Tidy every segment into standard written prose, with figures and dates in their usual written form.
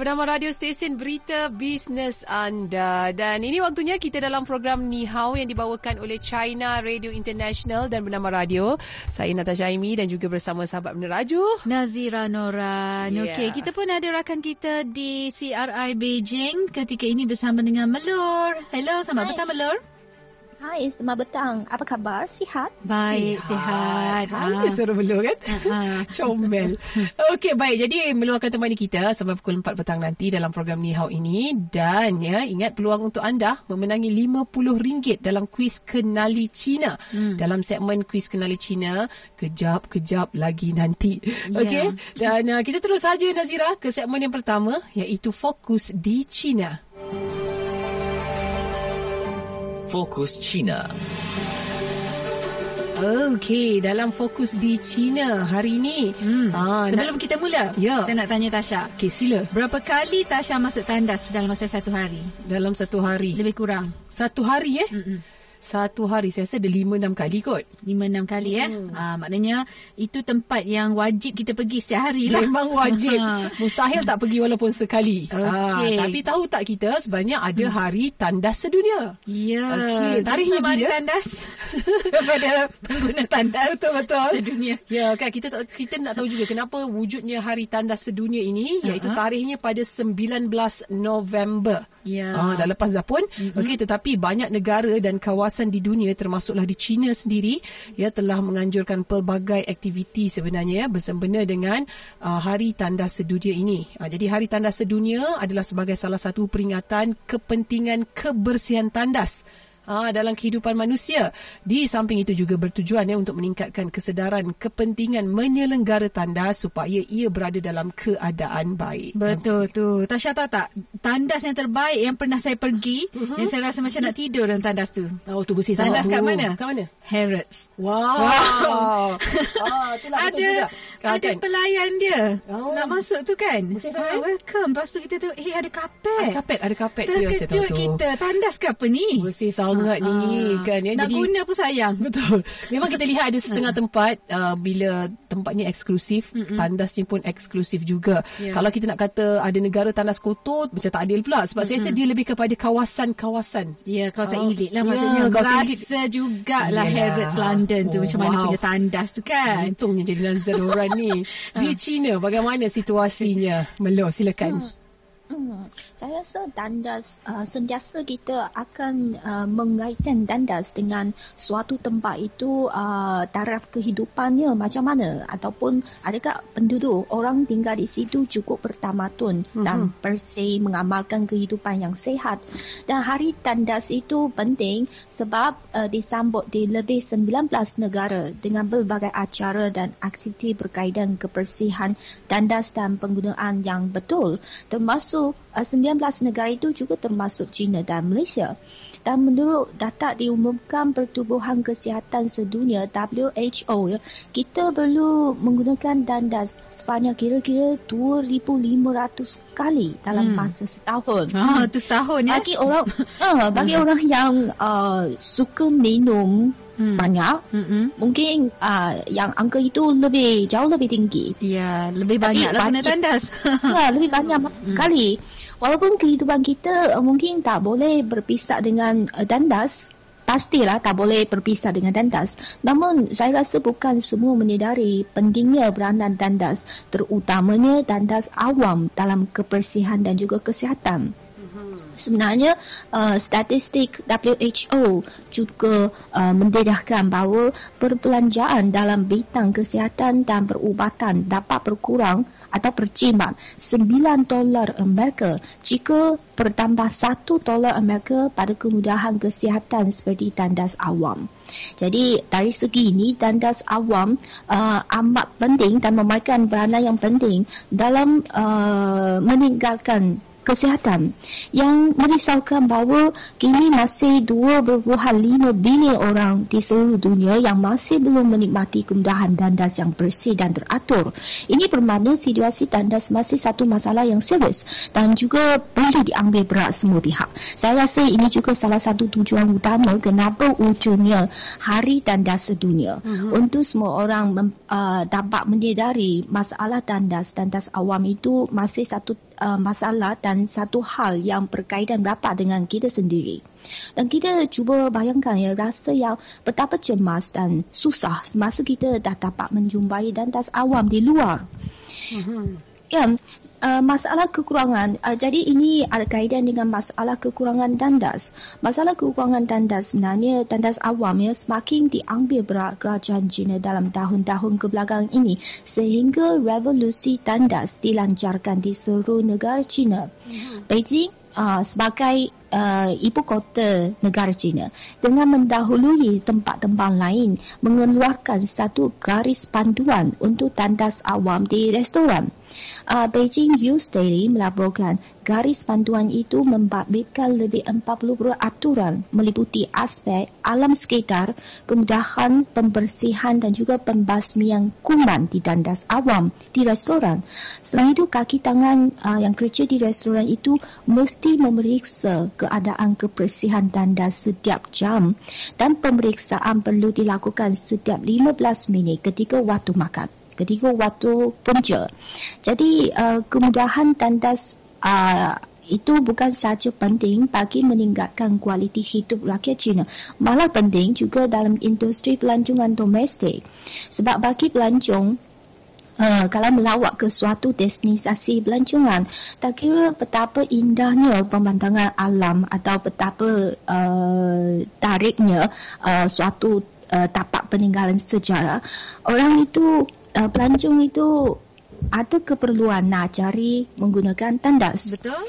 Bernama Radio Stesen Berita Bisnes Anda. Dan ini waktunya kita dalam program Ni Hao yang dibawakan oleh China Radio International dan Bernama Radio. Saya Natasha Aimi dan juga bersama sahabat peneraju Nazira Noran. Yeah. Okey, kita pun ada rakan kita di CRI Beijing ketika ini bersama dengan Melor. Hello, selamat petang Melor. Hai, selamat petang. Apa khabar? Sihat? Baik, sihat. Hai, suara Melor kan? Comel. Okey, baik. Jadi Melor akan temani kita sampai pukul 4 petang nanti dalam program Ni Hao ini. Dan ya, ingat peluang untuk anda memenangi RM50 dalam kuis Kenali Cina. Dalam segmen kuis Kenali Cina, kejap-kejap lagi nanti. Okey? Yeah. Dan kita terus saja Nazira ke segmen yang pertama, iaitu Fokus di Cina. Fokus Cina. Okey, dalam Fokus di Cina hari ini. Sebelum kita mula, saya nak tanya Tasha. Okey, sila. Berapa kali Tasha masuk tandas dalam masa satu hari? Dalam satu hari? Lebih kurang. Satu hari Satu hari saya rasa ada 5-6 kali kot. 5-6 kali maknanya itu tempat yang wajib kita pergi setiap hari lah. Memang wajib. Mustahil tak pergi walaupun sekali. Tapi tahu tak kita sebenarnya ada hari tandas sedunia. Ya. Okay. Tarikh hari tandas kepada pengguna tandas. Betul-betul. Sedunia. Ya, kan kita nak tahu juga kenapa wujudnya hari tandas sedunia ini, iaitu tarikhnya pada 19 November. Ya. Dah lepas dah pun. Okey, tetapi banyak negara dan kawasan di dunia termasuklah di China sendiri telah menganjurkan pelbagai aktiviti sebenarnya bersempena dengan Hari Tandas Sedunia ini. Jadi Hari Tandas Sedunia adalah sebagai salah satu peringatan kepentingan kebersihan tandas dalam kehidupan manusia. Di samping itu juga bertujuan untuk meningkatkan kesedaran kepentingan menyelenggara tandas supaya ia berada dalam keadaan baik. Betul tu. Tasha tahu tak, tandas yang terbaik yang pernah saya pergi, yang saya rasa macam nak tidur dalam tandas tu. Oh, tu bersih sangat. Tandas kat mana? Kat mana? Harrods. Wow. Itulah betul juga. Ada pelayan dia. Nak masuk tu kan? Welcome. Lepas tu kita tengok, ada kapet. Ada kapet. Terkejut kita. Tandas ke apa ni? Bersih sangat. Nak jadi, guna pun sayang. Betul. Memang kita lihat ada setengah tempat bila tempatnya eksklusif, tandasnya pun eksklusif juga. Kalau kita nak kata ada negara tandas kotor, macam tak adil pula. Sebab saya rasa dia lebih kepada kawasan-kawasan. Ya, kawasan elit lah maksudnya. Rasa jugalah Harrods London tu macam mana punya tandas tu kan. Untungnya jadi Nazira Noran ni. Di China bagaimana situasinya? Melor, silakan. Saya rasa tandas sentiasa kita akan mengaitkan tandas dengan suatu tempat itu taraf kehidupannya macam mana, ataupun adakah penduduk orang tinggal di situ cukup bertamatun dan bersih mengamalkan kehidupan yang sihat. Dan hari tandas itu penting sebab disambut di lebih 19 negara dengan berbagai acara dan aktiviti berkaitan kebersihan tandas dan penggunaan yang betul, termasuk 19 negara itu juga termasuk China dan Malaysia. Dan menurut data diumumkan Pertubuhan Kesihatan Sedunia WHO, kita perlu menggunakan tandas sebanyak kira-kira 2,500 kali dalam masa setahun. Itu setahun ya. Bagi orang bagi orang yang suka minum banyak, mungkin yang angka itu jauh lebih tinggi. Ya, lebih banyak lah kena tandas. Ya, lebih banyak kali. Walaupun kehidupan kita mungkin tak boleh berpisah dengan tandas, pastilah tak boleh berpisah dengan tandas. Namun, saya rasa bukan semua menyedari pentingnya peranan tandas, terutamanya tandas awam dalam kebersihan dan juga kesihatan. Sebenarnya, statistik WHO juga mendedahkan bahawa perbelanjaan dalam bidang kesihatan dan perubatan dapat berkurang atau berjimat $9 Amerika jika bertambah $1 Amerika pada kemudahan kesihatan seperti tandas awam. Jadi dari segi ini tandas awam amat penting dan memainkan peranan yang penting dalam meninggalkan kesihatan yang merisaukan bahawa kini masih 2.5 bilion orang di seluruh dunia yang masih belum menikmati kemudahan tandas yang bersih dan teratur. Ini bermakna situasi tandas masih satu masalah yang serius dan juga perlu diambil berat semua pihak. Saya rasa ini juga salah satu tujuan utama kenapa wujudnya Hari Tandas Sedunia, untuk semua orang dapat menyedari masalah tandas awam itu masih satu masalah dan satu hal yang berkaitan rapat dengan kita sendiri. Dan kita cuba bayangkan ya, rasa yang betapa cemas dan susah semasa kita dah dapat menjumpai tandas awam di luar. Ya, masalah kekurangan. Jadi ini ada kaitan dengan masalah kekurangan tandas. Masalah kekurangan tandas sebenarnya tandas awam ya, semakin diambil berat kerajaan China dalam tahun-tahun kebelakangan ini sehingga revolusi tandas dilancarkan di seluruh negara China. Beijing sebagai ibu kota negara China dengan mendahului tempat-tempat lain mengeluarkan satu garis panduan untuk tandas awam di restoran. Beijing Youth Daily melaporkan garis panduan itu membabitkan lebih 40 aturan meliputi aspek alam sekitar, kemudahan pembersihan dan juga pembasmian kuman di tandas awam di restoran. Selain itu, kaki tangan yang kerja di restoran itu mesti memeriksa keadaan kebersihan tandas setiap jam dan pemeriksaan perlu dilakukan setiap 15 minit ketika waktu makan, ketika waktu punca. Jadi kemudahan tandas itu bukan sahaja penting bagi meningkatkan kualiti hidup rakyat China, malah penting juga dalam industri pelancongan domestik. Sebab bagi pelancong, kalau melawat ke suatu destinasi pelancongan, tak kira betapa indahnya pemandangan alam atau betapa tariknya suatu tapak peninggalan sejarah, orang itu, pelancong itu ada keperluan nak cari menggunakan tandas. Betul.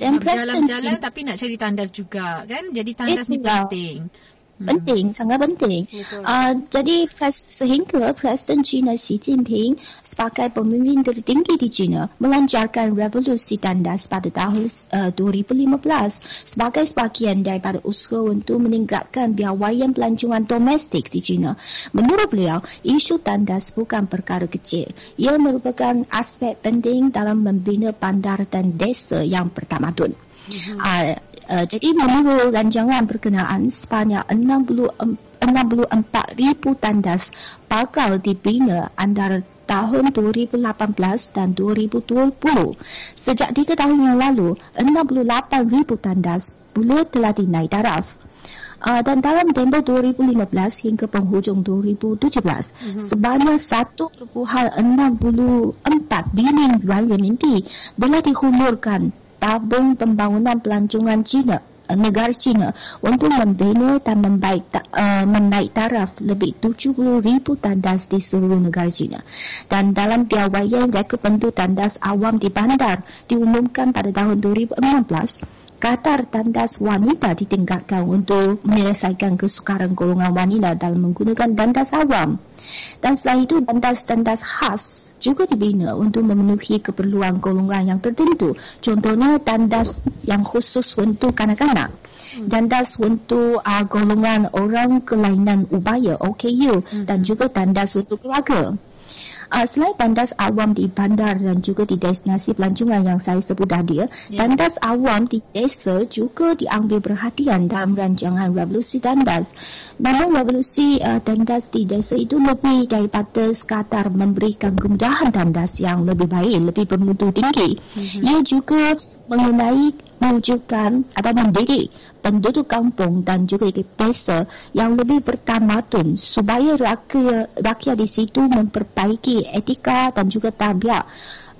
Jalan-jalan tapi nak cari tandas juga kan. Jadi tandas ni penting. Sangat penting. Jadi sehingga Presiden China Xi Jinping sebagai pemimpin tertinggi di China melancarkan revolusi tandas pada tahun 2015 sebagai sebahagian daripada usaha untuk meningkatkan biawaian pelancongan domestik di China. Menurut beliau, isu tandas bukan perkara kecil. Ia merupakan aspek penting dalam membina bandar dan desa yang bertamadun. Jadi menurut rancangan berkenaan, sebanyak 64,000 tandas bakal dibina antara tahun 2018 dan 2020. Sejak 3 tahun yang lalu, 68,000 tandas pula telah dinaik taraf. Dan dalam tempoh 2015 hingga penghujung 2017, sebanyak 1.64 bilion yuan renminbi telah dihumurkan tabung pembangunan pelancongan China, negara China untuk membina dan menaik taraf lebih 70,000 tandas di seluruh negara China. Dan dalam piawaian reka bentuk tandas awam di bandar diumumkan pada tahun 2016, kadar tandas wanita ditingkatkan untuk menyelesaikan kesukaran golongan wanita dalam menggunakan tandas awam. Dan selain itu, tandas-tandas khas juga dibina untuk memenuhi keperluan golongan yang tertentu. Contohnya, tandas yang khusus untuk kanak-kanak, tandas untuk golongan orang kelainan ubaya (OKU), dan juga tandas untuk keluarga. Selain tandas awam di bandar dan juga di destinasi pelancongan yang saya sebut tadi, tandas awam di desa juga diambil perhatian dalam rancangan revolusi tandas. Namun revolusi tandas di desa itu lebih daripada sekadar memberikan kemudahan tandas yang lebih baik, lebih bermutu tinggi. Ia juga mengenai mewujudkan atau mendidik penduduk kampung dan juga desa yang lebih bertamadun supaya rakyat di situ memperbaiki etika dan juga tabiat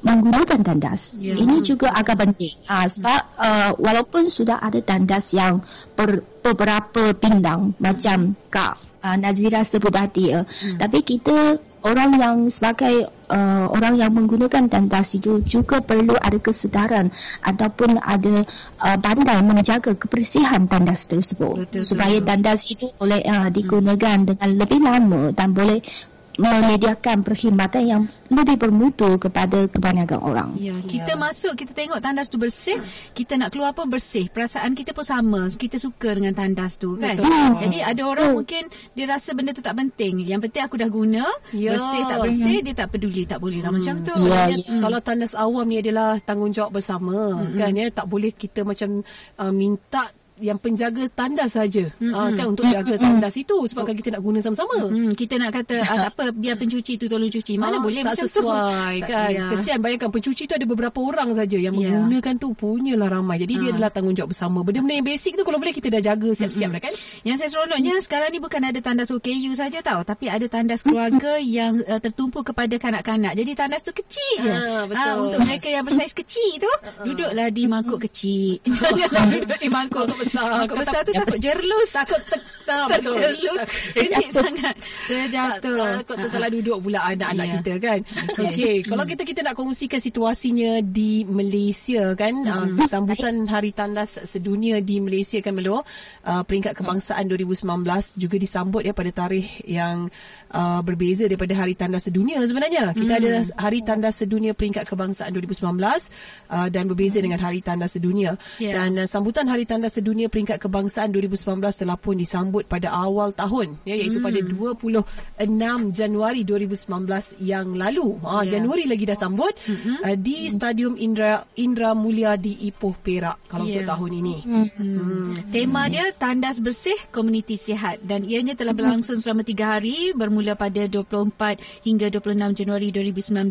menggunakan tandas. Ini juga agak penting sebab walaupun sudah ada tandas yang beberapa bintang macam Kak Nazira sebut tadi, tapi kita orang yang sebagai orang yang menggunakan tandas itu juga perlu ada kesedaran ataupun ada pandai menjaga kebersihan tandas tersebut. Betul, supaya tandas itu boleh digunakan dengan lebih lama dan boleh menyediakan perkhidmatan yang lebih bermutu kepada kebanyakan orang. Ya, kita masuk, kita tengok tandas tu bersih, kita nak keluar pun bersih. Perasaan kita pun sama, kita suka dengan tandas tu, kan? Jadi ada orang mungkin dia rasa benda tu tak penting. Yang penting aku dah guna, bersih tak bersih, dia tak peduli, tak boleh lah macam tu. Kalau tandas awam ni adalah tanggungjawab bersama, kan ya? Tak boleh kita macam minta yang penjaga tandas saja kan, untuk jaga tandas itu sebab kan kita nak guna sama-sama. Kita nak kata apa, biar pencuci tu tolong cuci, mana boleh tak macam sesuai tu, kan. Kesian, bayangkan pencuci tu ada beberapa orang saja yang menggunakan tu, punyalah ramai. Jadi dia adalah tanggungjawab bersama. Benda-benda yang basic tu kalau boleh kita dah jaga siap-siap lah, kan. Yang saya seronoknya sekarang ni bukan ada tandas OKU saja tau, tapi ada tandas keluarga yang tertumpu kepada kanak-kanak. Jadi tandas tu kecil je. Untuk mereka yang bersaiz kecil tu, duduklah di mangkuk kecil. Janganlah duduk di mangkuk mangkuk besar tu, takut jerlus, takut terjerlus, kecil sangat terjatuh, takut tersalah duduk pula anak-anak kita, kan. Okey, kalau kita nak kongsikan situasinya di Malaysia, kan. Sambutan Hari Tandas Sedunia di Malaysia, kan, Melor. Peringkat Kebangsaan 2019 juga disambut ya pada tarikh yang berbeza daripada Hari Tandas Sedunia sebenarnya. Kita ada Hari Tandas Sedunia Peringkat Kebangsaan 2019 dan berbeza dengan Hari Tandas Sedunia. Dan sambutan Hari Tandas Sedunia Peringkat Kebangsaan 2019 telah pun disambut pada awal tahun, ya, iaitu pada 26 Januari 2019 yang lalu. Januari lagi dah sambut di Stadium Indra Mulia di Ipoh, Perak kalau untuk tahun ini. Tema dia Tandas Bersih Komuniti Sihat, dan ianya telah berlangsung selama 3 hari bermula pada 24 hingga 26 Januari 2019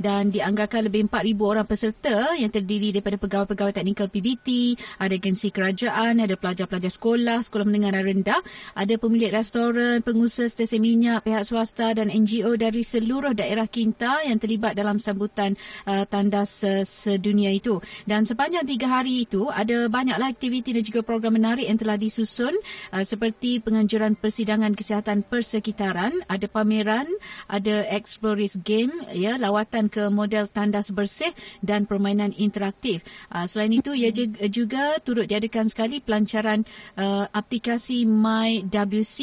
dan dianggarkan lebih 4,000 orang peserta yang terdiri daripada pegawai-pegawai teknikal PBT, ada agensi kerajaan, ada pelajar-pelajar sekolah, sekolah menengah dan rendah, ada pemilik restoran, pengusaha stesen minyak, pihak swasta dan NGO dari seluruh daerah kinta yang terlibat dalam sambutan tandas sedunia itu. Dan sepanjang 3 hari itu, ada banyaklah aktiviti dan juga program menarik yang telah disusun seperti penganjuran persidangan kesihatan persekitaran, ada pameran, ada exploris game, ya, lawatan ke model tandas bersih dan permainan interaktif. Selain itu, ia juga turut diadakan sekali pelancaran aplikasi MyWC.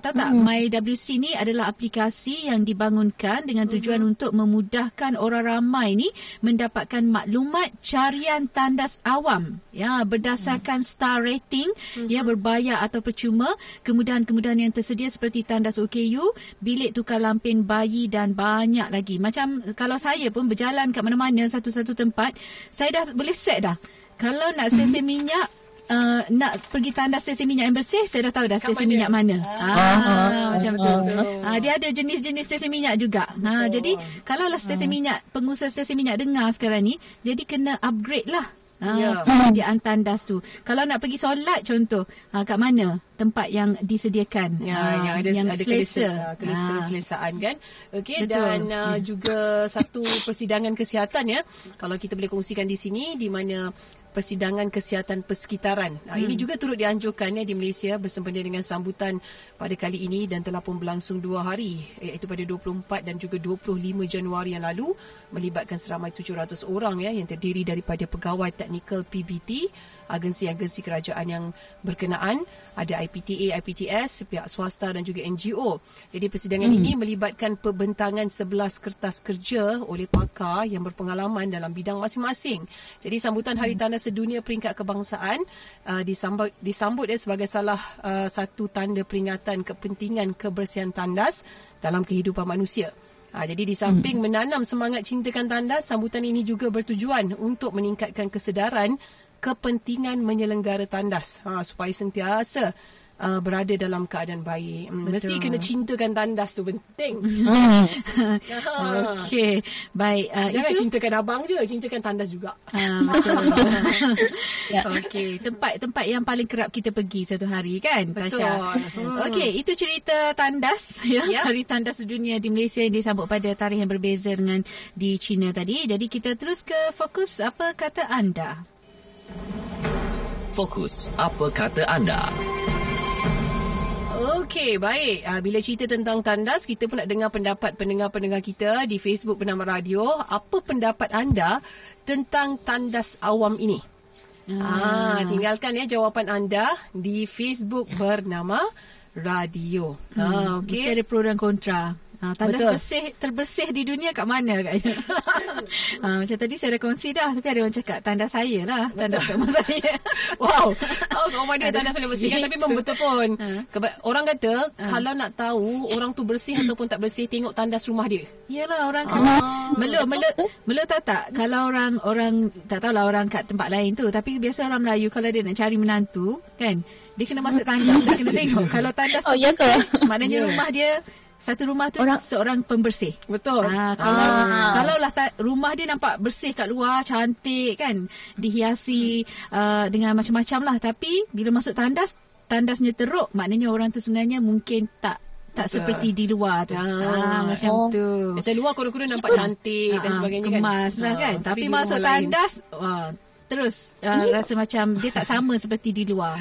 Tahu tak, MyWC ni adalah aplikasi yang dibangunkan dengan tujuan untuk memudahkan orang ramai ni mendapatkan maklumat carian tandas awam, ya, berdasarkan star rating, ya, berbayar atau percuma, kemudahan-kemudahan yang tersedia seperti tandas OKU, bilik tukar lampin bayi dan banyak lagi. Macam kalau saya pun berjalan kat mana-mana satu-satu tempat, saya dah boleh set dah. Kalau nak stesen minyak, nak pergi tandas stesen minyak yang bersih, saya dah tahu dah stesen minyak mana. Macam tu. Dia ada jenis-jenis stesen minyak juga. Jadi, kalau lah stesen minyak, pengusaha stesen minyak dengar sekarang ni, jadi kena upgrade lah penyediaan tandas tu. Kalau nak pergi solat contoh, kat mana? Tempat yang disediakan yang ada selesaan, kan. Okey, dan juga satu persidangan kesihatan, ya, kalau kita boleh kongsikan di sini, di mana persidangan kesihatan persekitaran ini juga turut dianjurkannya di Malaysia bersempena dengan sambutan pada kali ini dan telah pun berlangsung 2 hari, iaitu pada 24 dan juga 25 Januari yang lalu, melibatkan seramai 700 orang, ya, yang terdiri daripada pegawai teknikal PBT, agensi-agensi kerajaan yang berkenaan, ada IPTA, IPTS, pihak swasta dan juga NGO. Jadi persidangan ini melibatkan pembentangan 11 kertas kerja oleh pakar yang berpengalaman dalam bidang masing-masing. Jadi sambutan Hari Tandas Sedunia Peringkat Kebangsaan disambut ya, sebagai salah satu tanda peringatan kepentingan kebersihan tandas dalam kehidupan manusia. Jadi di samping menanam semangat cintakan tandas, sambutan ini juga bertujuan untuk meningkatkan kesedaran kepentingan menyelenggara tandas supaya sentiasa berada dalam keadaan baik. Mesti kena cintakan tandas tu, penting. Okey, baik. Jangan itu cintakan abang je, cintakan tandas juga. Okey, tempat yang paling kerap kita pergi satu hari, kan, Tasha. Okey, itu cerita tandas, ya. Hari Tandas Sedunia di Malaysia yang disambut pada tarikh yang berbeza dengan di China tadi. Jadi kita terus ke fokus apa kata anda. Fokus apa kata anda. Okey, baik. Bila cerita tentang tandas, kita pun nak dengar pendapat pendengar-pendengar kita di Facebook Bernama Radio. Apa pendapat anda tentang tandas awam ini? Tinggalkan ya jawapan anda di Facebook Bernama Radio. Okey. Mesti ada pro dan kontra. Tandas bersih, terbersih di dunia kat mana agaknya. Macam tadi saya dah kongsi dah, tapi ada orang cakap tandas saya lah, tandas kat rumah saya. Wow. Oh, kat rumah dia tandas boleh bersihkan, tapi memang betul pun. Orang kata kalau nak tahu orang tu bersih ataupun tak bersih, tengok tandas rumah dia. Yalah, orang kata melur tak kalau orang tak tahulah orang kat tempat lain tu, tapi biasa orang Melayu kalau dia nak cari menantu kan, dia kena masuk tandas, dia kena tengok. Kalau tandas tu maknanya rumah dia, satu rumah tu seorang pembersih. Betul. Kalaulah rumah dia nampak bersih kat luar, cantik kan, dihiasi dengan macam-macam lah, tapi bila masuk tandas, tandasnya teruk, maknanya orang tu sebenarnya mungkin tak seperti di luar tu. Macam tu. Macam luar kodoh-kodoh nampak cantik dan sebagainya, kemas kan. Lah kan. Tapi masuk tandas, terus rasa macam dia tak sama seperti di luar.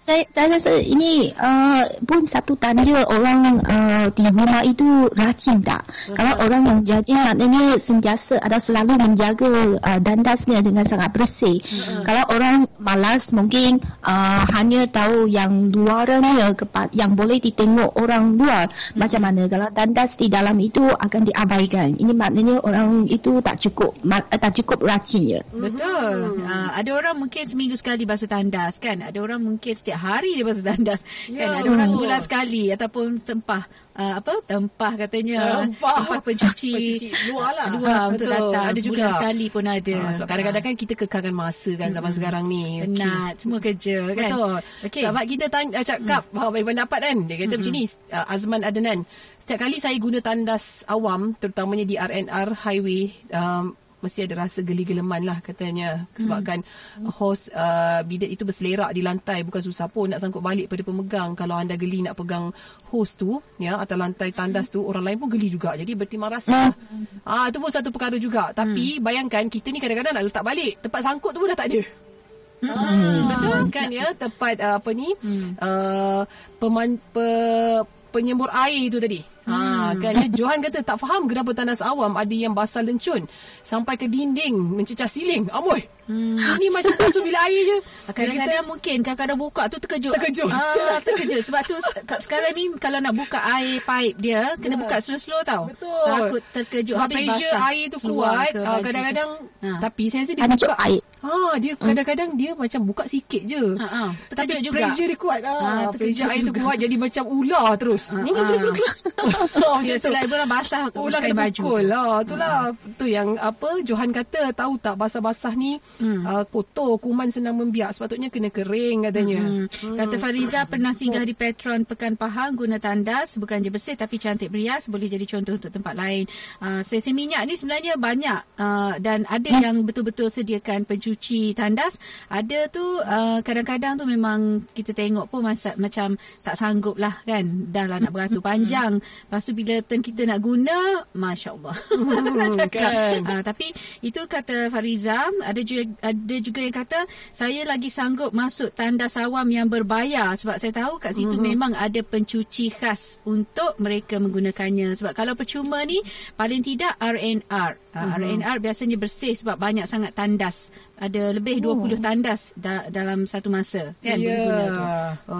Saya rasa ini pun satu tanda orang di rumah itu rajin tak. Betul. Kalau orang yang rajin maknanya sentiasa ada selalu menjaga dandasnya dengan sangat bersih. Betul. Kalau orang malas mungkin hanya tahu yang luarannya yang boleh ditengok orang luar. Macam mana kalau dandas di dalam itu akan diabaikan. Ini maknanya orang itu tak cukup rajin ya. Betul. Ada orang mungkin seminggu sekali basuh tandas kan. Ada orang mungkin setiap hari dia basuh tandas kan, ada orang sebulan sekali ataupun tempah katanya, tempah pencuci luar untuk datang, ada juga sekali pun ada. Sebab kadang-kadang kan kita kekalkan masa kan zaman sekarang ni, penat semua kerja kan. Betul. Okay. Sahabat kita cakap bahawa pendapat kan, dia kata macam ni, Azman Adnan, setiap kali saya guna tandas awam terutamanya di RNR highway, mesti ada rasa geli-geleman lah katanya, sebabkan hos bidet itu berselerak di lantai. Bukan susah pun nak sangkut balik pada pemegang. Kalau anda geli nak pegang hos tu ya, atau lantai tandas tu, orang lain pun geli juga. Jadi bertimah rasa. Itu pun satu perkara juga. Tapi bayangkan kita ni kadang-kadang nak letak balik, tempat sangkut tu pun dah tak ada. Betul kan ya, tempat penyembur air tu tadi. Kan ya, Johan kata tak faham kenapa tandas awam ada yang basah lencun sampai ke dinding, mencecah siling. Amboi. Ini macam basuh bila air je. Kadang-kadang mungkin kadang-kadang buka tu terkejut. Terkejut sebab tu sekarang ni kalau nak buka air paip dia kena buka slow-slow tau. Betul. Takut terkejut sebab habis basah. Sebab air tu kuat kadang-kadang tapi saya rasa dia buka air. Dia kadang-kadang dia macam buka sikit je. Terkejut juga. Pressure dia kuat. Terkejut air tu kuat jadi macam ular terus. Selai pun basah ulang kena baju. Itulah tu yang Johan kata, tahu tak basah-basah ni kotor, kuman senang membiak, sepatutnya kena kering katanya. Kata Fariza pernah singgah di Petron Pekan Pahang guna tandas, bukan je bersih tapi cantik berias, boleh jadi contoh untuk tempat lain. Sesi minyak ni sebenarnya banyak dan ada yang betul-betul sediakan pencuci tandas, ada tu kadang-kadang tu memang kita tengok pun macam tak sanggup lah kan, dah lah nak beratur panjang. Lepas tu bila turn kita nak guna, Masya Allah. Nak cakap. Tapi itu kata Fariza. Ada juga yang kata, saya lagi sanggup masuk tandas awam yang berbayar sebab saya tahu kat situ memang ada pencuci khas untuk mereka menggunakannya. Sebab kalau percuma ni, paling tidak RNR. RNR biasanya bersih sebab banyak sangat tandas. Ada lebih 20 tandas dalam satu masa kan.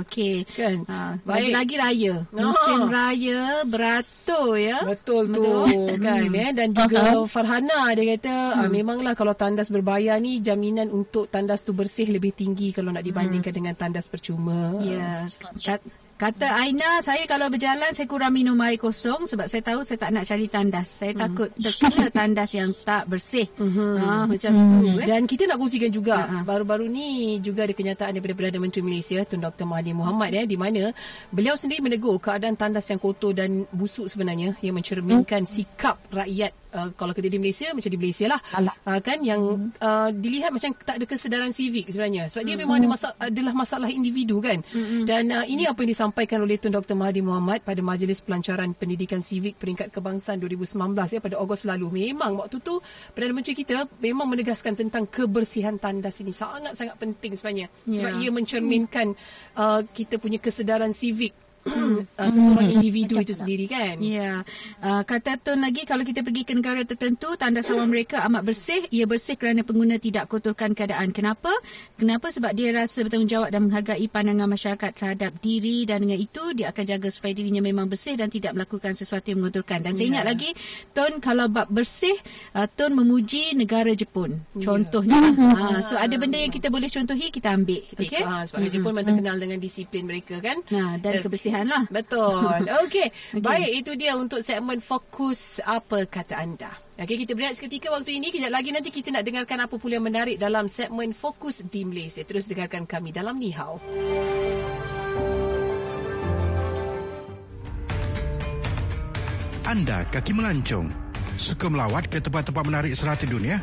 Okey. Kan. Lagi raya. Musim raya beratur ya. Betul tu kan ya. Dan juga Farhana dia kata memanglah kalau tandas berbayar ni jaminan untuk tandas tu bersih lebih tinggi kalau nak dibandingkan dengan tandas percuma. Ya. Kata Aina, saya kalau berjalan saya kurang minum air kosong sebab saya tahu saya tak nak cari tandas. Saya takut terkena tandas yang tak bersih. Macam tu. Dan kita nak kongsikan juga, baru-baru ni juga ada kenyataan daripada Perdana Menteri Malaysia, Tun Dr. Mahathir Muhammad di mana beliau sendiri menegur keadaan tandas yang kotor dan busuk sebenarnya yang mencerminkan sikap rakyat. Kalau kita di Malaysia, macam di Malaysia lah kan, yang dilihat macam tak ada kesedaran sivik sebenarnya. Sebab dia memang ada adalah masalah individu kan. Dan ini apa yang disampaikan oleh Tun Dr. Mahathir Muhammad pada Majlis Pelancaran Pendidikan Sivik Peringkat Kebangsaan 2019 ya, pada Ogos lalu. Memang waktu tu Perdana Menteri kita memang menegaskan tentang kebersihan tandas ini sangat-sangat penting sebenarnya. Sebab ia mencerminkan kita punya kesedaran sivik seseorang individu itu sendiri kan. Ya. Kata Tun lagi, kalau kita pergi ke negara tertentu, tanda sawan mereka amat bersih. Ia bersih kerana pengguna tidak kotorkan keadaan. Kenapa? Kenapa? Sebab dia rasa bertanggungjawab dan menghargai pandangan masyarakat terhadap diri, dan dengan itu dia akan jaga supaya dirinya memang bersih dan tidak melakukan sesuatu yang mengotorkan. Dan saya ingat lagi, Tun kalau bab bersih, Tun memuji negara Jepun. Contohnya. So ada benda yang kita boleh contohi, kita ambil. Okay? Sebab Jepun memang terkenal dengan disiplin mereka kan. Dan kebersihan lah. Betul. Okey. Baik, itu dia untuk segmen Fokus Apa Kata Anda. Okey, kita berehat seketika waktu ini. Kejap lagi nanti kita nak dengarkan apa pula yang menarik dalam segmen Fokus di Malaysia. Terus dengarkan kami dalam Ni Hao. Anda kaki melancong, suka melawat ke tempat-tempat menarik serata dunia?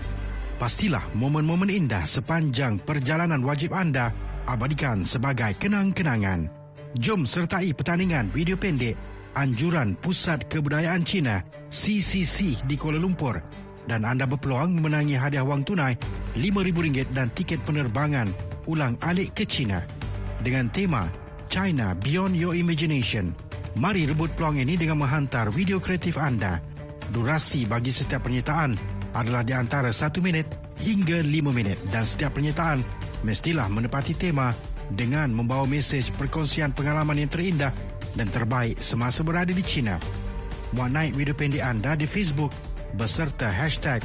Pastilah momen-momen indah sepanjang perjalanan wajib anda abadikan sebagai kenang-kenangan. Jom sertai pertandingan video pendek anjuran Pusat Kebudayaan Cina (CCC) di Kuala Lumpur dan anda berpeluang memenangi hadiah wang tunai RM5,000 dan tiket penerbangan ulang-alik ke China dengan tema China Beyond Your Imagination. Mari rebut peluang ini dengan menghantar video kreatif anda. Durasi bagi setiap penyertaan adalah di antara 1 minit hingga 5 minit dan setiap penyertaan mestilah menepati tema dengan membawa mesej perkongsian pengalaman yang terindah dan terbaik semasa berada di China. Muat naik video pendek anda di Facebook beserta hashtag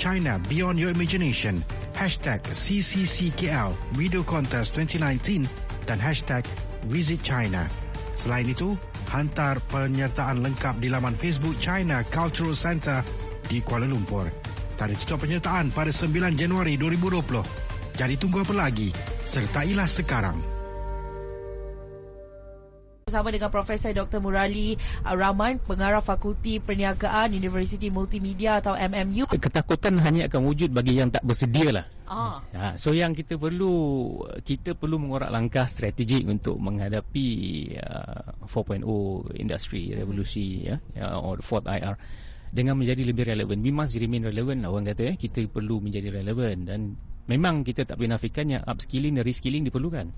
China Beyond Your Imagination, hashtag CCCKL Video Contest 2019 dan hashtag Visit China. Selain itu, hantar penyertaan lengkap di laman Facebook China Cultural Centre di Kuala Lumpur. Tarikh tutup penyertaan pada 9 Januari 2020. Jadi tunggu apa lagi? Sertailah sekarang. Bersama dengan Profesor Dr. Murali Rahman, pengarah Fakulti Perniagaan Universiti Multimedia atau MMU. Ketakutan hanya akan wujud bagi yang tak bersedialah. So yang kita perlu mengorak langkah strategik untuk menghadapi 4.0 industri revolusi or 4th IR. Dengan menjadi lebih relevan. We must remain relevant lah orang kata. Kita perlu menjadi relevan dan memang kita tak boleh nafikan yang upskilling dan reskilling diperlukan.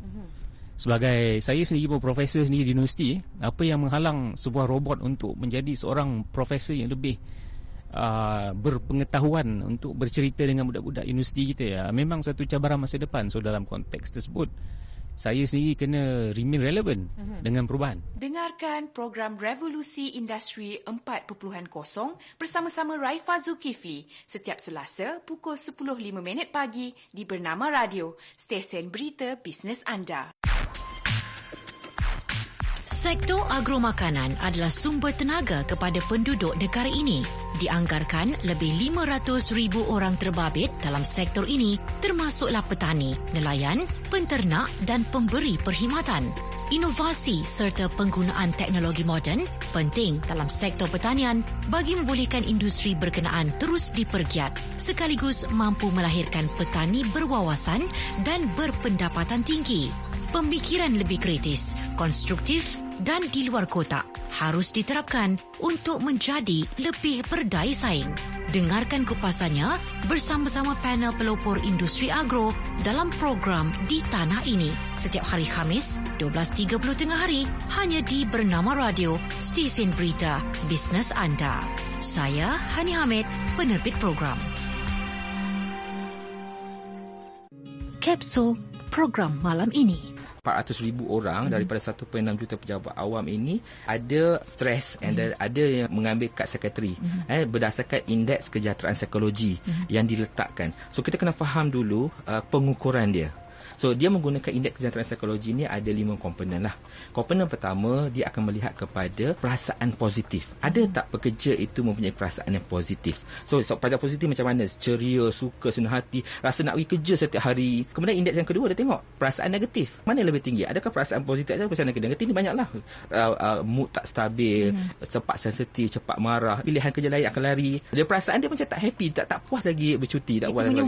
Sebagai saya sendiri pun profesor sendiri di universiti, apa yang menghalang sebuah robot untuk menjadi seorang profesor yang lebih berpengetahuan untuk bercerita dengan budak-budak universiti kita memang satu cabaran masa depan. So dalam konteks tersebut, saya sendiri kena remain relevant dengan perubahan. Dengarkan program Revolusi Industri 4.0 bersama-sama Raifah Zulkifli setiap Selasa pukul 10.05 pagi di Bernama Radio, stesen berita bisnes anda. Sektor agromakanan adalah sumber tenaga kepada penduduk negara ini. Dianggarkan lebih 500,000 orang terbabit dalam sektor ini, termasuklah petani, nelayan, penternak dan pemberi perkhidmatan. Inovasi serta penggunaan teknologi moden penting dalam sektor pertanian bagi membolehkan industri berkenaan terus dipergiat sekaligus mampu melahirkan petani berwawasan dan berpendapatan tinggi. Pemikiran lebih kritis, konstruktif dan di luar kotak harus diterapkan untuk menjadi lebih berdaya saing. Dengarkan kupasannya bersama-sama panel pelopor industri agro dalam program Di Tanah Ini setiap hari Khamis 12.30 tengah hari hanya di Bernama Radio, stesen berita bisnes anda. Saya Hani Hamid, penerbit program. Kapsul program malam ini. 400,000 orang daripada 1.6 juta pejabat awam ini ada stres and ada yang mengambil kad sekretari berdasarkan indeks kesejahteraan psikologi yang diletakkan. So kita kena faham dulu pengukuran dia. So dia menggunakan indeks kesejahteraan psikologi ni ada 5 komponen lah. Komponen pertama, dia akan melihat kepada perasaan positif. Ada tak pekerja itu mempunyai perasaan yang positif? So perasaan positif macam mana? Ceria, suka, senang hati, rasa nak pergi kerja setiap hari. Kemudian indeks yang kedua, dia tengok perasaan negatif. Mana yang lebih tinggi? Adakah perasaan positif atau perasaan negatif? Negatif ni banyaklah. Mood tak stabil, cepat sensitif, cepat marah, pilihan kerja lain akan lari. Jadi perasaan dia macam tak happy, tak puas lagi bercuti, tak puas lagi.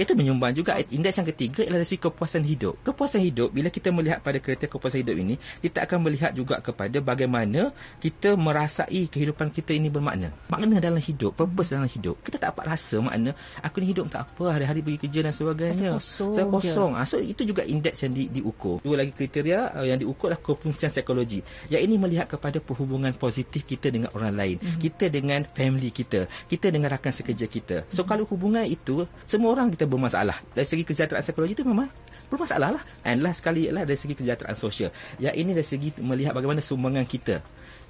Itu menyumbang jugalah. Indeks yang ketiga ialah risiko kepuasan hidup. Kepuasan hidup, bila kita melihat pada kriteria kepuasan hidup ini, kita akan melihat juga kepada bagaimana kita merasai kehidupan kita ini bermakna. Makna dalam hidup, purpose dalam hidup. Kita tak dapat rasa makna, aku ni hidup tak apa, hari-hari pergi kerja dan sebagainya. Saya kosong. Ha, so, itu juga indeks yang diukur. Dua lagi kriteria yang diukur adalah kefungsian psikologi. Yang ini melihat kepada perhubungan positif kita dengan orang lain. Kita dengan family kita. Kita dengan rakan sekerja kita. So, kalau hubungan itu, semua orang kita bermasalah. Dari segi kesejahteraan psikologi itu memang bermasalah lah. And last sekali ialah dari segi kesejahteraan sosial. Yang ini dari segi melihat bagaimana sumbangan kita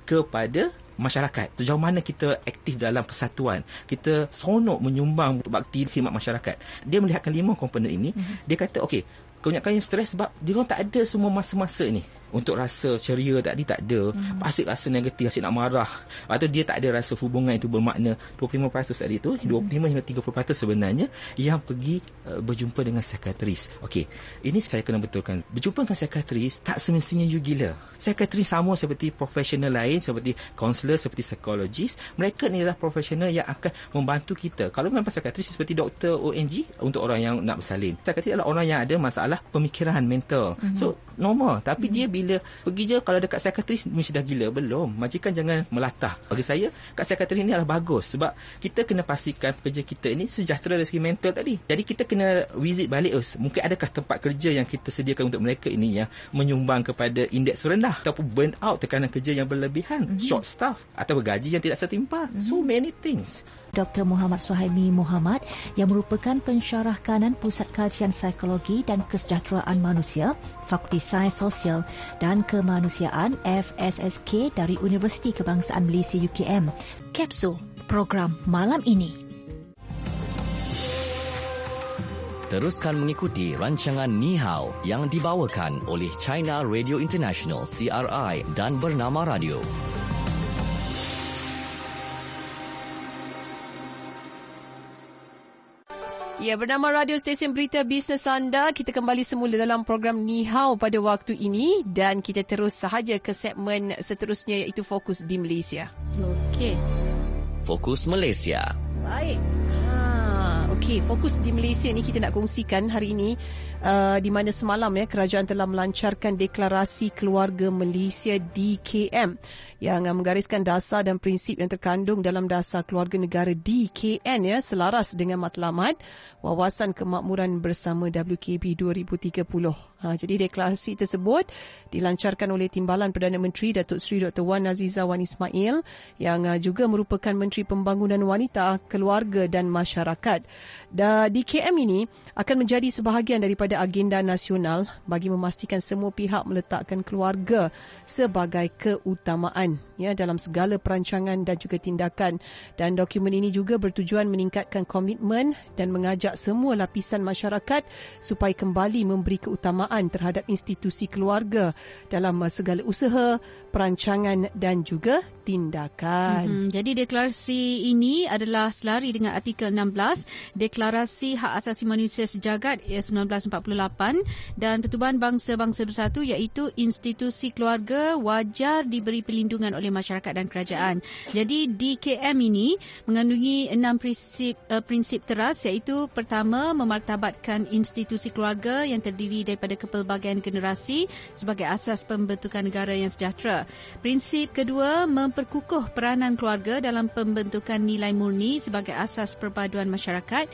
kepada masyarakat. Sejauh mana kita aktif dalam persatuan, kita seronok menyumbang untuk bakti khidmat masyarakat. Dia melihatkan lima komponen ini. Dia kata, okey, kebanyakan yang stres sebab dia orang tak ada semua masa-masa ni. Untuk rasa ceria tadi tak ada. Asyik rasa negatif, asyik nak marah. Atau dia tak ada rasa hubungan itu bermakna. 25% tadi tu, 25 hingga 30% sebenarnya yang pergi berjumpa dengan psikiatris. Okey, ini saya kena betulkan. Berjumpa dengan psikiatris tak semestinya you gila. Psikiatris sama seperti profesional lain, seperti kaunselor, seperti psikologis. Mereka ni adalah profesional yang akan membantu kita. Kalau memang psikiatris seperti doktor ONG untuk orang yang nak bersalin. Psikiatris adalah orang yang ada masalah pemikiran mental. So normal. Tapi dia bila pergi je, kalau dekat psikiatris mesti dah gila. Belum. Majikan jangan melatah. Bagi saya, kat psikiatris ni adalah bagus. Sebab kita kena pastikan pekerja kita ini sejahtera dari segi mental tadi. Jadi kita kena visit balik, mungkin adakah tempat kerja yang kita sediakan untuk mereka ini yang menyumbang kepada indeks rendah, ataupun burn out, tekanan kerja yang berlebihan, short staff, atau gaji yang tidak setimpal. So many things. Dr. Muhammad Suhaimi Muhammad yang merupakan pensyarah kanan Pusat Kajian Psikologi dan Kesejahteraan Manusia, Fakulti Sains Sosial dan Kemanusiaan FSSK dari Universiti Kebangsaan Malaysia UKM. Kapsul program malam ini. Teruskan mengikuti rancangan Ni Hao yang dibawakan oleh China Radio International CRI dan Bernama Radio. Ya, Bernama Radio, stesen berita bisnes anda. Kita kembali semula dalam program Ni Hao pada waktu ini dan kita terus sahaja ke segmen seterusnya iaitu Fokus di Malaysia. Okey. Fokus Malaysia. Baik. Okey, Fokus di Malaysia ni kita nak kongsikan hari ini di mana semalam ya kerajaan telah melancarkan deklarasi keluarga Malaysia DKM yang menggariskan dasar dan prinsip yang terkandung dalam dasar keluarga negara DKN ya selaras dengan matlamat wawasan kemakmuran bersama WKB 2030. Jadi deklarasi tersebut dilancarkan oleh Timbalan Perdana Menteri Datuk Seri Dr. Wan Azizah Wan Ismail yang juga merupakan Menteri Pembangunan Wanita, Keluarga dan Masyarakat. DKM ini akan menjadi sebahagian daripada agenda nasional bagi memastikan semua pihak meletakkan keluarga sebagai keutamaan ya dalam segala perancangan dan juga tindakan. Dan dokumen ini juga bertujuan meningkatkan komitmen dan mengajak semua lapisan masyarakat supaya kembali memberi keutamaan terhadap institusi keluarga dalam segala usaha, perancangan dan juga tindakan. Jadi deklarasi ini adalah selari dengan artikel 16 Deklarasi Hak Asasi Manusia Sejagat 1948 dan Pertubuhan Bangsa-Bangsa Bersatu, iaitu institusi keluarga wajar diberi perlindungan oleh masyarakat dan kerajaan. Jadi DKM ini mengandungi 6 prinsip teras, iaitu pertama, memartabatkan institusi keluarga yang terdiri daripada kepelbagaian generasi sebagai asas pembentukan negara yang sejahtera. Prinsip kedua, memperkukuh peranan keluarga dalam pembentukan nilai murni sebagai asas perpaduan masyarakat.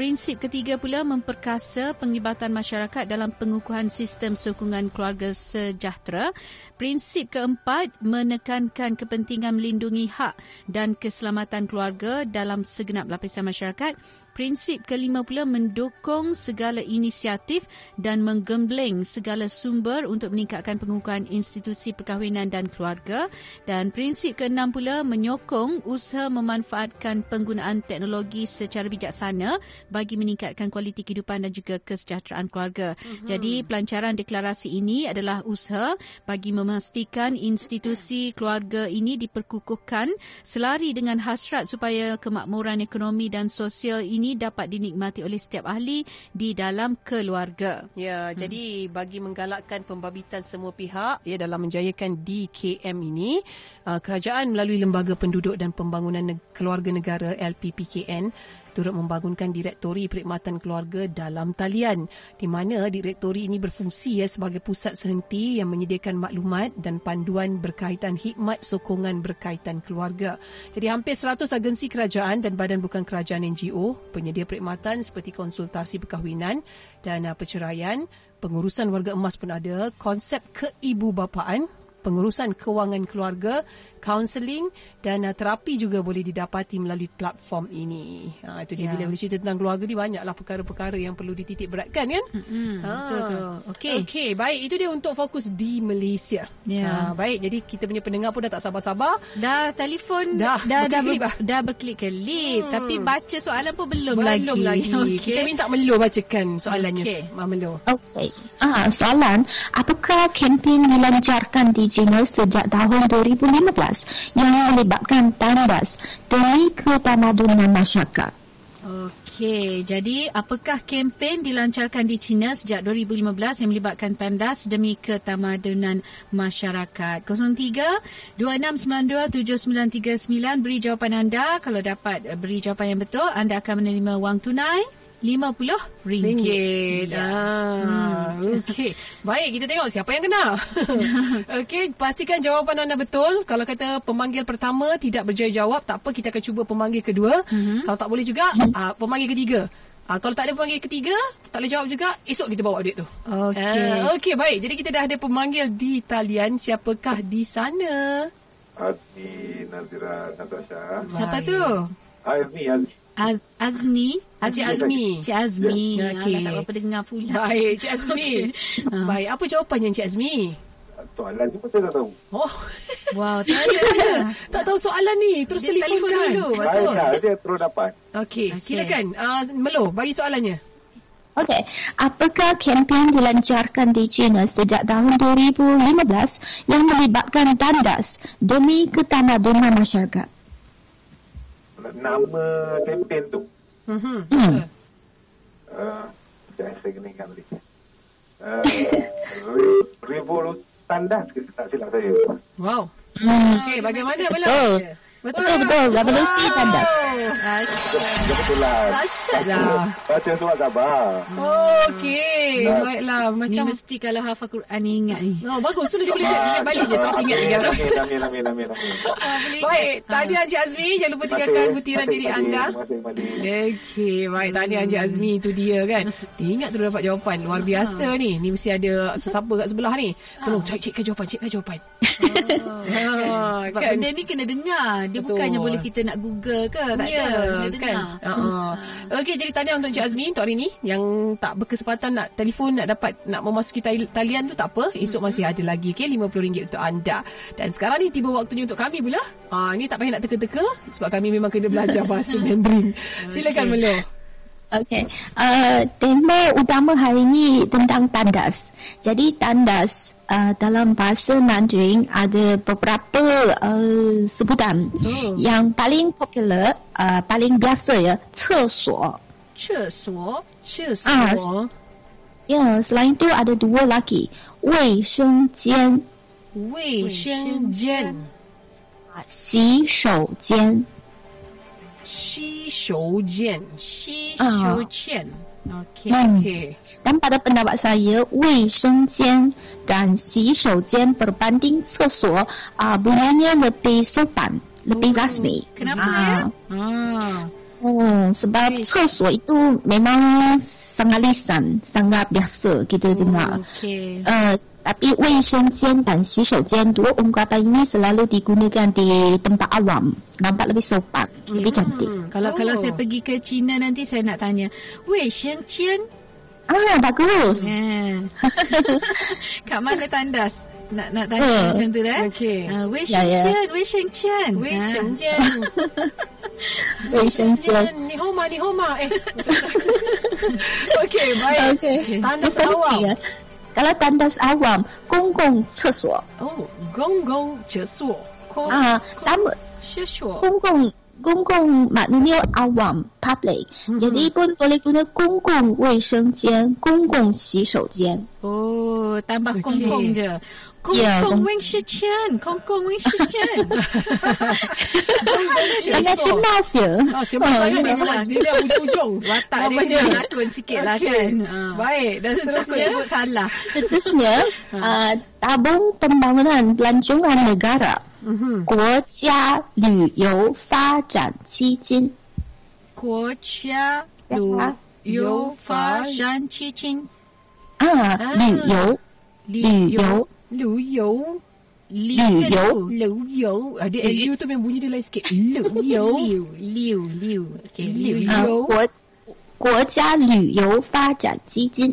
Prinsip ketiga pula, memperkasa penglibatan masyarakat dalam pengukuhan sistem sokongan keluarga sejahtera. Prinsip keempat, menekankan kepentingan melindungi hak dan keselamatan keluarga dalam segenap lapisan masyarakat. Prinsip kelima pula, mendukung segala inisiatif dan menggembleng segala sumber untuk meningkatkan pengukuhan institusi perkahwinan dan keluarga. Dan prinsip keenam pula, menyokong usaha memanfaatkan penggunaan teknologi secara bijaksana bagi meningkatkan kualiti kehidupan dan juga kesejahteraan keluarga. Jadi pelancaran deklarasi ini adalah usaha bagi memastikan institusi keluarga ini diperkukuhkan selari dengan hasrat supaya kemakmuran ekonomi dan sosial ini dapat dinikmati oleh setiap ahli di dalam keluarga. Ya, jadi bagi menggalakkan pembabitan semua pihak ya dalam menjayakan DKM ini, kerajaan melalui Lembaga Penduduk dan Pembangunan Keluarga Negara LPPKN turut membangunkan Direktori Perkhidmatan Keluarga dalam talian, di mana direktori ini berfungsi sebagai pusat sehenti yang menyediakan maklumat dan panduan berkaitan khidmat sokongan berkaitan keluarga. Jadi hampir 100 agensi kerajaan dan badan bukan kerajaan NGO, penyedia perkhidmatan seperti konsultasi perkahwinan dan perceraian, pengurusan warga emas pun ada, konsep keibubapaan, pengurusan kewangan keluarga, kaunseling dan terapi juga boleh didapati melalui platform ini. Itu dia, bila cerita tentang keluarga ni banyaklah perkara-perkara yang perlu dititik beratkan, kan? Betul tu. Okey, baik, itu dia untuk fokus di Malaysia. Baik, jadi kita punya pendengar pun dah tak sabar-sabar. Dah telefon, dah berkelip-kelip, tapi baca soalan pun belum lagi. Kita minta Melor bacakan soalannya. Melor. Soalan, apakah kempen dilancarkan di China sejak tahun 2015 yang melibatkan tandas demi ketamadunan masyarakat? Okey, jadi apakah kempen dilancarkan di China sejak 2015 yang melibatkan tandas demi ketamadunan masyarakat? 03-2692-7939, beri jawapan anda. Kalau dapat beri jawapan yang betul, anda akan menerima wang tunai RM50. Okey. Baik, kita tengok siapa yang kena. Okey, pastikan jawapan anda betul. Kalau kata pemanggil pertama tidak berjaya jawab, tak apa, kita akan cuba pemanggil kedua. Kalau tak boleh juga, pemanggil ketiga. Kalau tak ada pemanggil ketiga, tak boleh jawab juga, esok kita bawa duit tu. Okey, baik. Jadi kita dah ada pemanggil di talian. Siapakah di sana? Azmi, Nazira, Natasha. Siapa tu? Azmi. Okey. Tak apa dengar pula. Baik, Cik Azmi. Baik, apa jawapannya Cik Azmi? Soalan ni pun saya tak tahu. Tak tahu soalan ni. Terus telefon dulu. Saya terus dapat. Okey. Silakan. Melor, bagi soalannya. Okey, apakah kempen dilancarkan di China sejak tahun 2015 yang melibatkan tandas demi ketamadunan masyarakat? Nama kempen tu. Saya kena ingat balik. Revolusi tandas ke, tak silap saya. Okey, bagaimana Melor? Betul. Revolusi tandas. Betul lah. Dahsyatlah. Baca surat khabar. Okey. Baiklah. Macam ni mesti kalau hafal Quran ni ingat ni. Bagus. Sudah dia boleh ingat balik je. Terus ingat lagi. Amin. Baik. Tahniah Encik Azmi. Jangan lupa tinggalkan butiran diri anda. Okey. Baik. Tahniah Encik Azmi. Itu dia kan. Dia ingat terus dapat jawapan. Luar biasa ni. Ni mesti ada sesiapa kat sebelah ni. Tolong cekkan jawapan. Sebab benda ni kena dengar. Dia bukannya boleh kita nak google ke, tak ada kan. Okey, jadi tahniah untuk Encik Azmi untuk hari ni. Yang tak berkesempatan nak telefon, nak memasuki talian tu, tak apa, esok masih ada lagi. Okey, RM50 untuk anda. Dan sekarang ni tiba waktunya untuk kami pula. Ni tak payah nak teka-teka sebab kami memang kena belajar bahasa Mandarin. Silakan Melor. Okey, tema utama hari ini tentang tandas. Jadi tandas dalam bahasa Mandarin ada beberapa sebutan. Yang paling popular, paling biasa ya,厕所. Ya, selain itu ada dua lagi, 卫生间, 洗手间. Okey. Dan pada pendapat saya, 卫生间 dan 洗手间 berbanding 厕所, bunyinya lebih sopan, lebih rasmi. Kenapa sebab厕所 itu memang sangat lisan, sangat biasa kita dengar. Tapi 卫生间 dan 洗手间 dua ungkapan ini selalu digunakan di tempat awam. Nampak lebih sopan, lebih cantik. Kalau saya pergi ke China nanti saya nak tanya, 卫生间? Bagus. Kat mana tandas? Nak tanya macam tu dah. Wei Shengqian. 卫生间 Ni homa. Okey, baik. Tandas awam. Kalau tandas awam, 公共厕所. Oh, 公共厕所. Sama. 厕所. 公共 maknanya awam, public. Jadi pun boleh guna 公共卫生间, 公共洗手间. kot, tambah okay. Kongkong je. Kongkong Wing Shichen. Sangat cemas je. Cemas saya memang dia ujung-ujung. Watak dia mengatur sikit lah kan. Baik, dan seterusnya. Seterusnya, tabung pembangunan pelancongan negara. 国家旅游发展基金 国家旅游发展基金 旅游 dia LU tu memang bunyi dia lain sikit. 旅游 国家旅游发展基金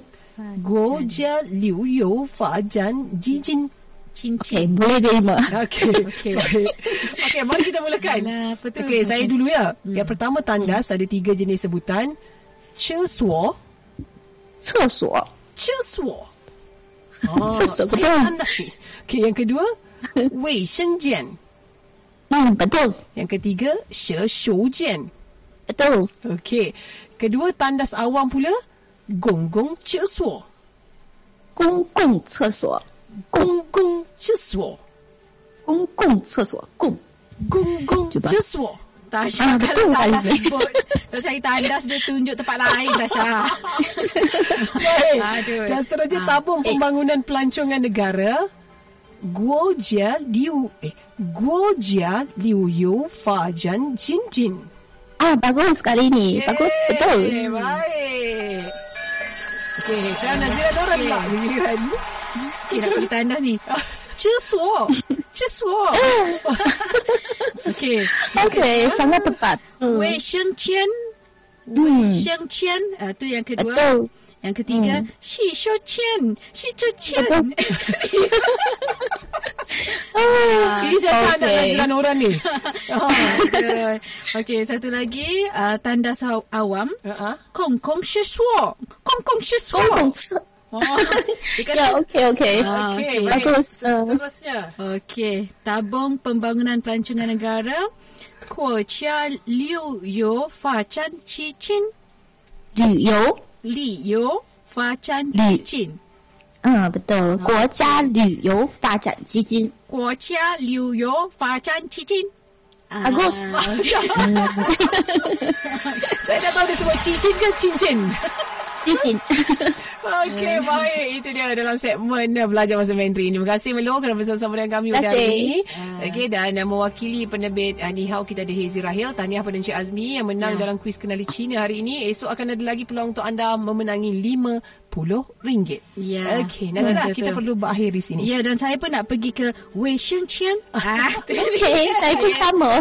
国家旅游发展基金 Okey, boleh terima. Okey, mari kita mulakan. Okey, saya dulu ya. Yang pertama tandas ada tiga jenis sebutan. Cesuo. Betul. Okey, yang kedua, wei sheng jian. Betul. Yang ketiga, she shou jian. Betul. Okey. Kedua tandas awam pula, gong-gong cesuo. Gong-gong cesuo. 公共厕所 Tasha kalau salah sebut kalau cari tandas dia tunjuk tempat lain Tasha. Aduh. Dan seterusnya tabung pembangunan pelancongan negara Guojia Liu Fajan Jinjin. Bagus sekali ni. Bagus betul. Baik. Okey, sana Nazira Noran lah. Okey, nak pergi tandas ni. Cesuo. Okey, sangat tepat. Wei Sheng Chen. Itu yang kedua. Betul. Yang ketiga, Shi Shou Chen. Ini saya tandas dengan orang ni. Okey, satu lagi tandas awam. Kongkong Shesuo. Ya, okey. Bagus. Bagusnya. Okey, tabung pembangunan pelancongan negara. Kuocha Liu Yo Fachan Chichin. Liu Yo Fachan Chichin. Betul. Kuocha Liu Yo Fachan Chichin. Agus. Saya dah tahu dia sebut cicin ke cincin. Okey, baik. Itu dia dalam segmen Belajar Bahasa Mandarin. Terima kasih Melor kerana bersama-sama dengan kami pada hari ini. Okey, dan mewakili penerbit Nihao kita ada Hezi Rahil. Tahniah pada Encik Azmi yang menang dalam kuis Kenali Cina hari ini. Esok akan ada lagi peluang untuk anda memenangi RM50. Ya. Okey, Nazira, kita perlu berakhir di sini. Ya, dan saya pun nak pergi ke Wei Sheng Chen. Okey, saya pun sama.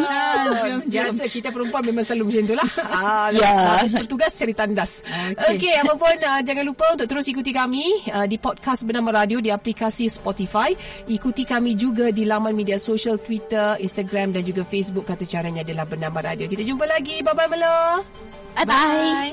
Jom. Kita perempuan memang selalu macam itulah. Habis bertugas cari tandas. Okey, apa pun jangan lupa untuk terus ikuti kami di podcast Bernama Radio di aplikasi Spotify. Ikuti kami juga di laman media sosial Twitter, Instagram dan juga Facebook. Kata caranya adalah Bernama Radio. Kita jumpa lagi. Bye-bye Melor. Bye-bye.